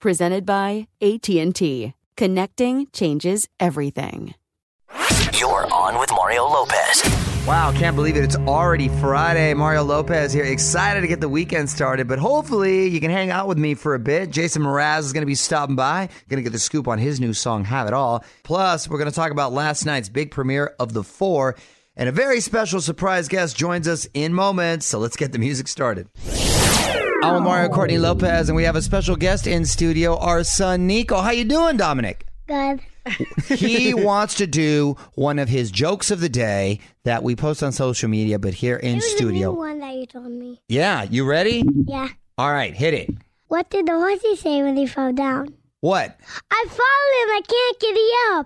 Presented by AT&T. Connecting changes everything. You're on with Mario Lopez. Wow, can't believe it. It's already Friday. Mario Lopez here. Excited to get the weekend started, but hopefully you can hang out with me for a bit. Jason Mraz is going to be stopping by. Going to get the scoop on his new song, Have It All. Plus, we're going to talk about last night's big premiere of The Four. And a very special surprise guest joins us in moments. So let's get the music started. I'm Mario Courtney Lopez, and we have a special guest in studio, our son Nico. How you doing, Dominic? Good. He wants to do one of his jokes of the day that we post on social media, but here in studio. It was a new one that you told me. Yeah, you ready? Yeah. All right, hit it. What did the horsey say when he fell down? What? I fall in, I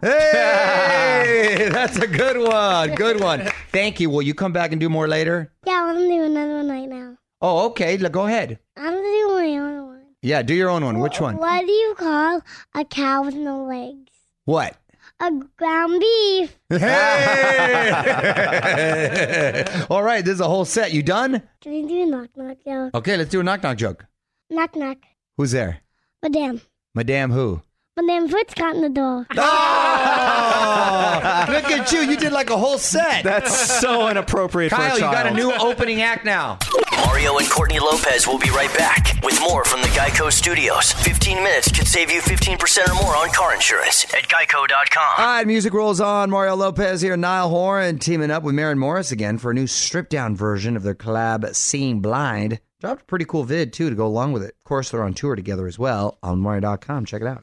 can't get it up. Hey, that's a good one. Good one. Thank you. Will you come back and do more later? Yeah, I'm going to do another one right now. Oh, okay. Go ahead. I'm going to do my own one. Yeah, do your own one. Which one? What do you call a cow with no legs? What? A ground beef. Hey! All right, this is a whole set. You done? Can we do a knock-knock joke? Okay, let's do a knock-knock joke. Knock-knock. Who's there? Madame. Madame who? Madame Fritz got in the door. Oh! Look at you. You did like a whole set. That's so inappropriate for a child. Kyle, you got a new opening act now. Mario and Courtney Lopez will be right back with more from the Geico Studios. 15 minutes could save you 15% or more on car insurance at geico.com. All right, music rolls on. Mario Lopez here. Niall Horan teaming up with Maren Morris again for a new stripped-down version of their collab, Seeing Blind. Dropped a pretty cool vid, too, to go along with it. Of course, they're on tour together as well on Mario.com. Check it out.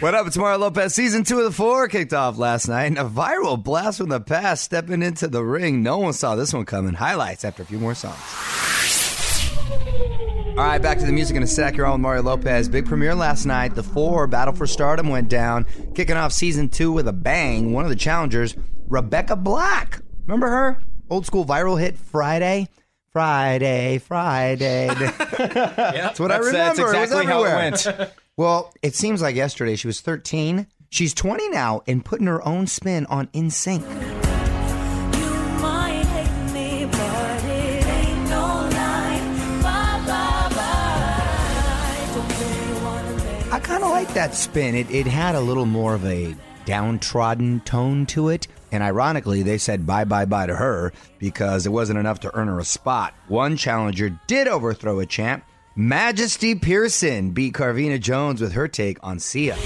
What up? It's Mario Lopez. Season 2 of The Four kicked off last night. And a viral blast from the past stepping into the ring. No one saw this one coming. Highlights after a few more songs. All right, back to the music in a sec. You're on with Mario Lopez. Big premiere last night. The Four, Battle for Stardom, went down. Kicking off Season 2 with a bang. One of the challengers, Rebecca Black. Remember her? Old school viral hit Friday. Yep, that's what I remember. That's exactly how it went. Well, it seems like yesterday she was 13. She's 20 now and putting her own spin on NSYNC. You might hate me, but it ain't no lie. Bye, bye, bye. Don't really wanna make I kind of like that spin. It had a little more of a downtrodden tone to it. And ironically, they said bye-bye-bye to her because it wasn't enough to earn her a spot. One challenger did overthrow a champ. Majesty Pearson beat Carvina Jones with her take on Sia.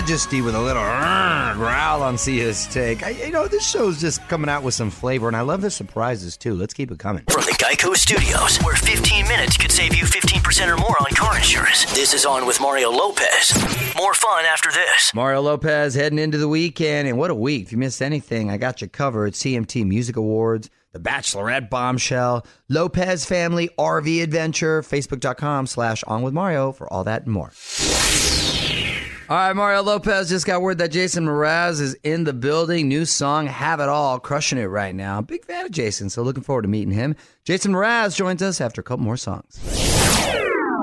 Majesty with a little growl on Sia's take. This show's just coming out with some flavor, and I love the surprises, too. Let's keep it coming. From the Geico Studios, where 15 minutes could save you 15% or more on car insurance. This is On with Mario Lopez. More fun after this. Mario Lopez heading into the weekend, and what a week. If you missed anything, I got you covered. CMT Music Awards, The Bachelorette Bombshell, Lopez Family RV Adventure, Facebook.com/OnWithMario for all that and more. All right, Mario Lopez just got word that Jason Mraz is in the building. New song, Have It All, crushing it right now. Big fan of Jason, so looking forward to meeting him. Jason Mraz joins us after a couple more songs.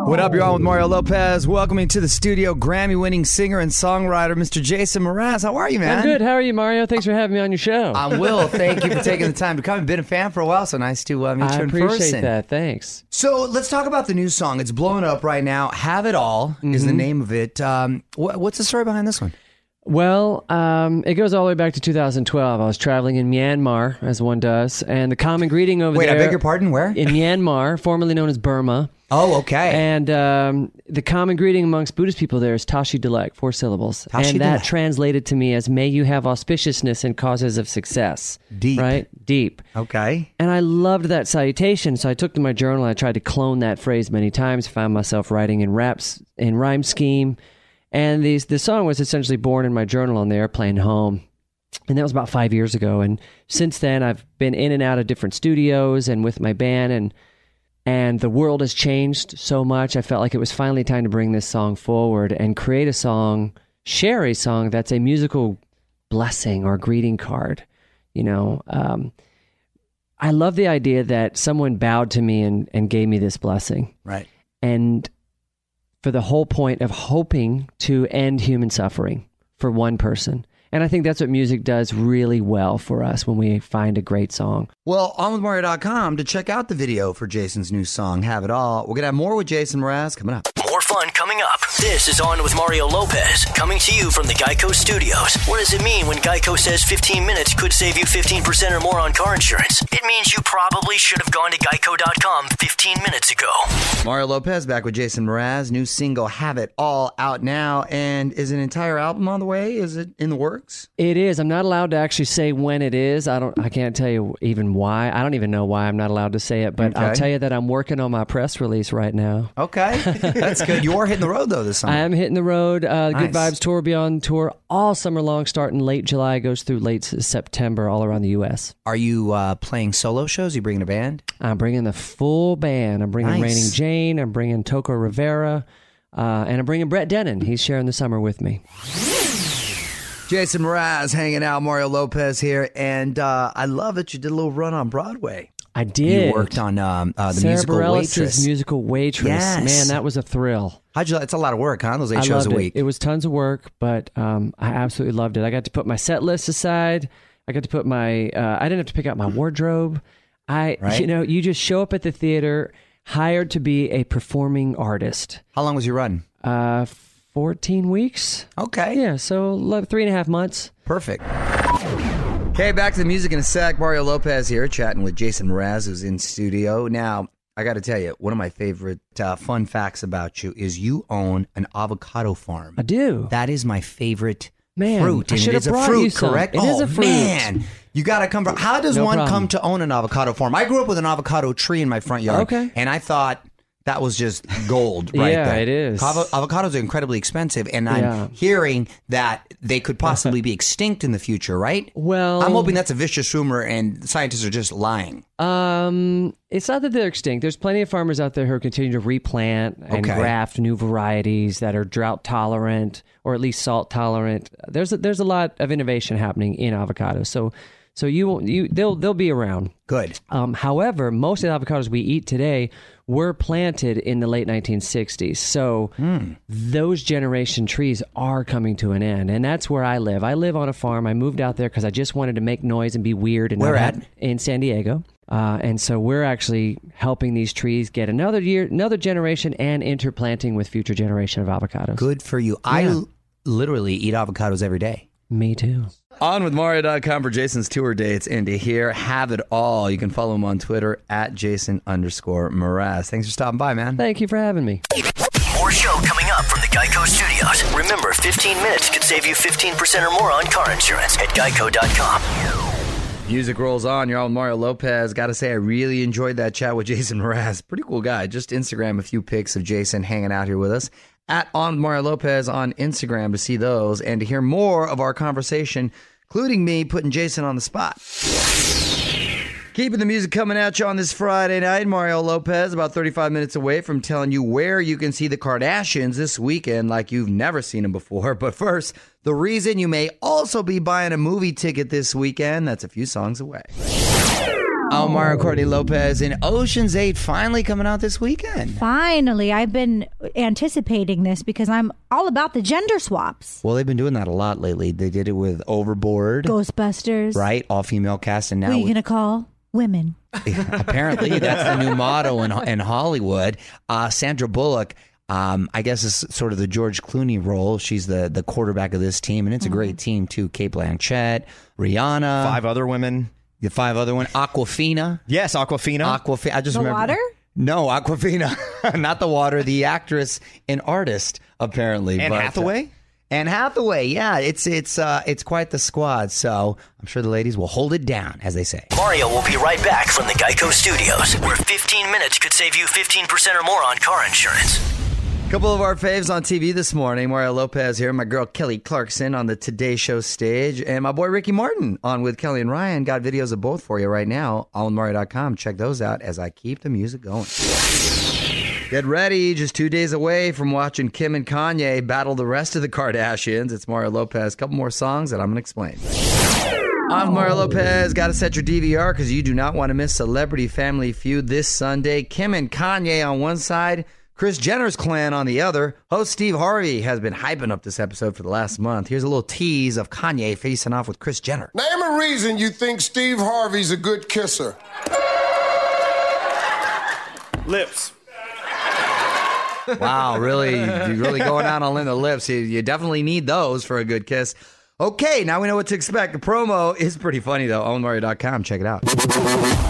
What up, you're on with Mario Lopez. Welcoming to the studio, Grammy-winning singer and songwriter, Mr. Jason Mraz. How are you, man? I'm good. How are you, Mario? Thanks for having me on your show. I will. Thank you for taking the time to come. I've been a fan for a while, so nice to meet you in person. I appreciate that. Thanks. So let's talk about the new song. It's blowing up right now. Have It All is the name of it. What's the story behind this one? Well, it goes all the way back to 2012. I was traveling in Myanmar, as one does, and the common greeting over Wait, I beg your pardon? Where? In Myanmar, formerly known as Burma. Oh, okay. And the common greeting amongst Buddhist people there is Tashi Delek, 4 syllables. Tashi and that Delek. Translated to me as, may you have auspiciousness and causes of success. Deep. Right? Deep. Okay. And I loved that salutation, so I took to my journal and I tried to clone that phrase many times, found myself writing in raps, in rhyme scheme. And the song was essentially born in my journal on the airplane home. And that was about 5 years ago. And since then, I've been in and out of different studios and with my band. And the world has changed so much. I felt like it was finally time to bring this song forward and create a song, share a song that's a musical blessing or greeting card. You know, I love the idea that someone bowed to me and gave me this blessing. Right. And for the whole point of hoping to end human suffering for one person. And I think that's what music does really well for us when we find a great song. Well, onwithmario.com to check out the video for Jason's new song, Have It All. We're going to have more with Jason Mraz coming up. More fun coming up. This is On with Mario Lopez, coming to you from the Geico Studios. What does it mean when Geico says 15 minutes could save you 15% or more on car insurance? It means you probably should have gone to geico.com 15 minutes ago. Mario Lopez back with Jason Mraz. New single, Have It All, out now. And is an entire album on the way? Is it in the works? It is. I'm not allowed to actually say when it is. I can't tell you even why. I don't even know why I'm not allowed to say it, but okay. I'll tell you that I'm working on my press release right now. Okay. That's good. You are hitting the road, though, this summer. I am hitting the road. Nice. Good Vibes Tour, Beyond Tour, all summer long, starting late July, goes through late September, all around the U.S. Are you playing solo shows? Are you bringing a band? I'm bringing the full band. I'm bringing Raining Jane. I'm bringing Toko Rivera. And I'm bringing Brett Denon. He's sharing the summer with me. Jason Mraz hanging out, Mario Lopez here, and I love that you did a little run on Broadway. I did. You worked on the Sara musical Bareilles' Waitress. Musical Waitress. Yes. Man, that was a thrill. It's a lot of work, huh? Those 8 shows a week. It was tons of work, but I absolutely loved it. I got to put my set list aside. I got to put my, I didn't have to pick out my wardrobe. You just show up at the theater, hired to be a performing artist. How long was your run? 14 weeks. Okay. Yeah, so 3.5 months. Perfect. Okay, back to the music in a sec. Mario Lopez here, chatting with Jason Mraz, who's in studio. Now, I got to tell you, one of my favorite fun facts about you is you own an avocado farm. I do. That is my favorite fruit. And it is a fruit, correct? It is a fruit. Man. You got to come from... How does one come to own an avocado farm? I grew up with an avocado tree in my front yard. Okay. And I thought... That was just gold right there. Yeah, it is. Avocados are incredibly expensive, and I'm hearing that they could possibly be extinct in the future, right? Well... I'm hoping that's a vicious rumor, and scientists are just lying. It's not that they're extinct. There's plenty of farmers out there who are continuing to replant and graft new varieties that are drought-tolerant, or at least salt-tolerant. There's a lot of innovation happening in avocados, so they'll be around. Good. However, most of the avocados we eat today were planted in the late 1960s. So those generation trees are coming to an end. And that's where I live. I live on a farm. I moved out there because I just wanted to make noise and be weird. And in San Diego. And so we're actually helping these trees get another year, another generation, and interplanting with future generation of avocados. Good for you. Yeah. I literally eat avocados every day. Me too. On with Mario.com for Jason's tour dates and to hear Have It All. You can follow him on Twitter at Jason_Mraz. Thanks for stopping by, man. Thank you for having me. More More show coming up from the Geico Studios. Remember, 15 minutes could save you 15% or more on car insurance at geico.com. Music rolls on. Y'all, Mario Lopez. Got to say, I really enjoyed that chat with Jason Mraz. Pretty cool guy. Just Instagram a few pics of Jason hanging out here with us. At On Mario Lopez on Instagram to see those and to hear more of our conversation, including me putting Jason on the spot. Keeping the music coming at you on this Friday night. Mario Lopez, about 35 minutes away from telling you where you can see the Kardashians this weekend like you've never seen them before. But first, the reason you may also be buying a movie ticket this weekend. That's a few songs away. Oh, Mario Courtney Lopez in Ocean's 8 finally coming out this weekend. Finally. I've been anticipating this because I'm all about the gender swaps. Well, they've been doing that a lot lately. They did it with Overboard. Ghostbusters. Right. All female cast. And now who are you going to call? Women. Apparently, that's the new motto in Hollywood. Sandra Bullock, I guess, is sort of the George Clooney role. She's the quarterback of this team, and it's a great team, too. Kate Blanchett, Rihanna. The five other women. Awkwafina. Yes, Awkwafina. Awkwafina. I just remember. Water? No, Awkwafina. Not the water. The actress and artist, apparently. Anne Hathaway? Anne Hathaway, yeah. It's quite the squad, so I'm sure the ladies will hold it down, as they say. Mario will be right back from the Geico Studios, where 15 minutes could save you 15% or more on car insurance. A couple of our faves on TV this morning. Mario Lopez here, my girl Kelly Clarkson on the Today Show stage, and my boy Ricky Martin on With Kelly and Ryan. Got videos of both for you right now on Mario.com. Check those out as I keep the music going. Get ready. Just 2 days away from watching Kim and Kanye battle the rest of the Kardashians. It's Mario Lopez. A couple more songs that I'm going to explain. I'm Mario Lopez. Got to set your DVR because you do not want to miss Celebrity Family Feud this Sunday. Kim and Kanye on one side, Kris Jenner's clan on the other. Host Steve Harvey has been hyping up this episode for the last month. Here's a little tease of Kanye facing off with Kris Jenner. Name a reason you think Steve Harvey's a good kisser. Lips. Wow, really? You're really going out on the lips. You definitely need those for a good kiss. Okay, now we know what to expect. The promo is pretty funny, though. OnMario.com. Check it out.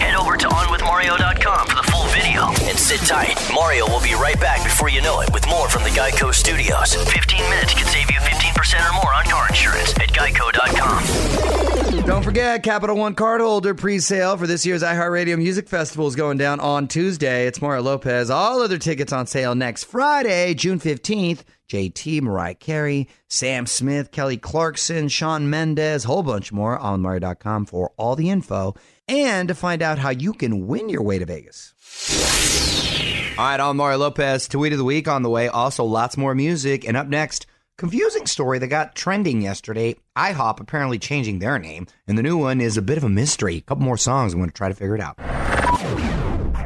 Head over to OnWithMario.com for the full video. And sit tight. Mario will be right back before you know it with more from the Geico Studios. 15 minutes can save you 15% or more on car insurance at Geico.com. Don't forget, Capital One cardholder pre-sale for this year's iHeartRadio Music Festival is going down on Tuesday. It's Mario Lopez. All other tickets on sale next Friday, June 15th. JT, Mariah Carey, Sam Smith, Kelly Clarkson, Shawn Mendes, whole bunch more on Mario.com for all the info and to find out how you can win your way to Vegas. All right, I'm Mario Lopez, Tweet of the Week on the way. Also, lots more music. And up next, confusing story that got trending yesterday. IHOP apparently changing their name. And the new one is a bit of a mystery. A couple more songs. I'm going to try to figure it out.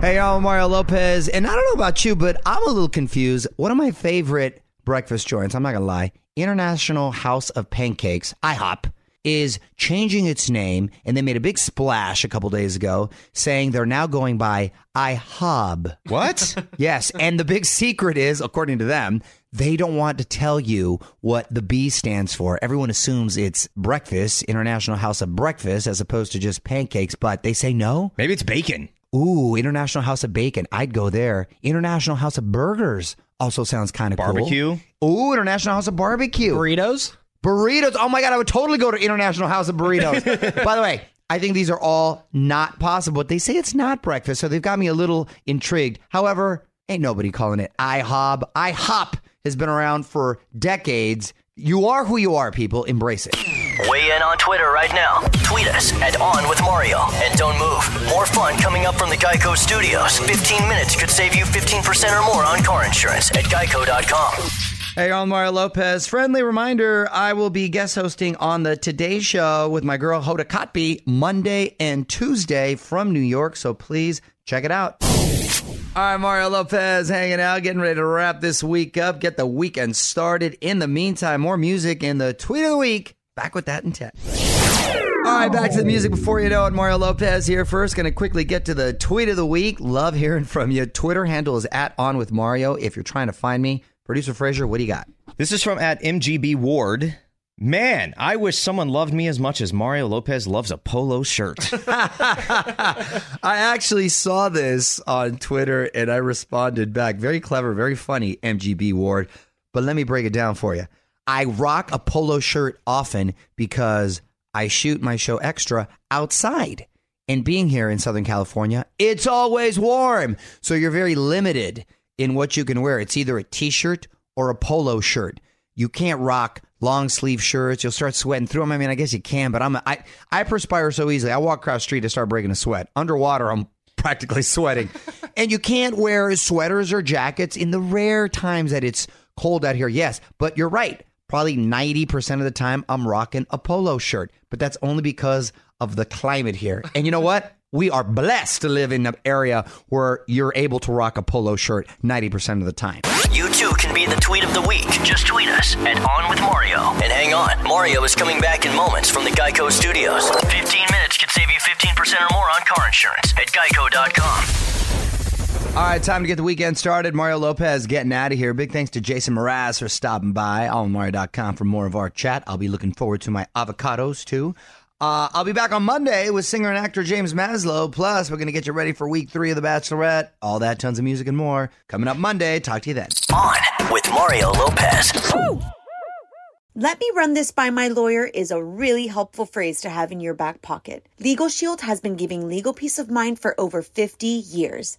Hey, y'all, Mario Lopez. And I don't know about you, but I'm a little confused. One of my favorite breakfast joints, I'm not going to lie, International House of Pancakes, IHOP, is changing its name, and they made a big splash a couple days ago saying they're now going by IHOB. What? Yes, and the big secret is, according to them, they don't want to tell you what the B stands for. Everyone assumes it's breakfast, International House of Breakfast, as opposed to just pancakes, but they say no. Maybe it's bacon. Ooh, International House of Bacon. I'd go there. International House of Burgers also sounds kind of cool. Barbecue. Ooh, International House of Barbecue. Burritos. Oh, my God. I would totally go to International House of Burritos. By the way, I think these are all not possible. But they say it's not breakfast, so they've got me a little intrigued. However, ain't nobody calling it IHOB. IHOP has been around for decades. You are who you are, people. Embrace it. Weigh in on Twitter right now. Tweet us at OnWithMario. And don't move. More fun coming up from the Geico Studios. 15 minutes could save you 15% or more on car insurance at geico.com. Hey, I'm Mario Lopez. Friendly reminder, I will be guest hosting on the Today Show with my girl Hoda Kotb Monday and Tuesday from New York, so please check it out. All right, Mario Lopez hanging out, getting ready to wrap this week up, get the weekend started. In the meantime, more music in the Tweet of the Week. Back with that in 10. All right, back to the music before you know it. Mario Lopez here first. Going to quickly get to the Tweet of the Week. Love hearing from you. Twitter handle is at OnWithMario if you're trying to find me. Producer Frazier, what do you got? This is from at MGB Ward. Man, I wish someone loved me as much as Mario Lopez loves a polo shirt. I actually saw this on Twitter and I responded back. Very clever, very funny, MGB Ward. But let me break it down for you. I rock a polo shirt often because I shoot my show Extra outside. And being here in Southern California, it's always warm. So you're very limited in what you can wear. It's either a t-shirt or a polo shirt. You can't rock long sleeve shirts. You'll start sweating through them. I mean, I guess you can, but I perspire so easily. I walk across the street, I start breaking a sweat. Underwater, I'm practically sweating. And you can't wear sweaters or jackets in the rare times that it's cold out here. Yes, but you're right. Probably 90% of the time I'm rocking a polo shirt, but that's only because of the climate here. And you know what? We are blessed to live in an area where you're able to rock a polo shirt 90% of the time. You too can be the tweet of the week. Just tweet us at On With Mario. And hang on, Mario is coming back in moments from the Geico Studios. 15 minutes could save you 15% or more on car insurance at Geico.com. All right, time to get the weekend started. Mario Lopez getting out of here. Big thanks to Jason Mraz for stopping by. OnWithMario.com for more of our chat. I'll be looking forward to my avocados too. I'll be back on Monday with singer and actor James Maslow. Plus, we're going to get you ready for week 3 of The Bachelorette. All that, tons of music and more. Coming up Monday. Talk to you then. On with Mario Lopez. Woo! Let me run this by my lawyer is a really helpful phrase to have in your back pocket. LegalShield has been giving legal peace of mind for over 50 years.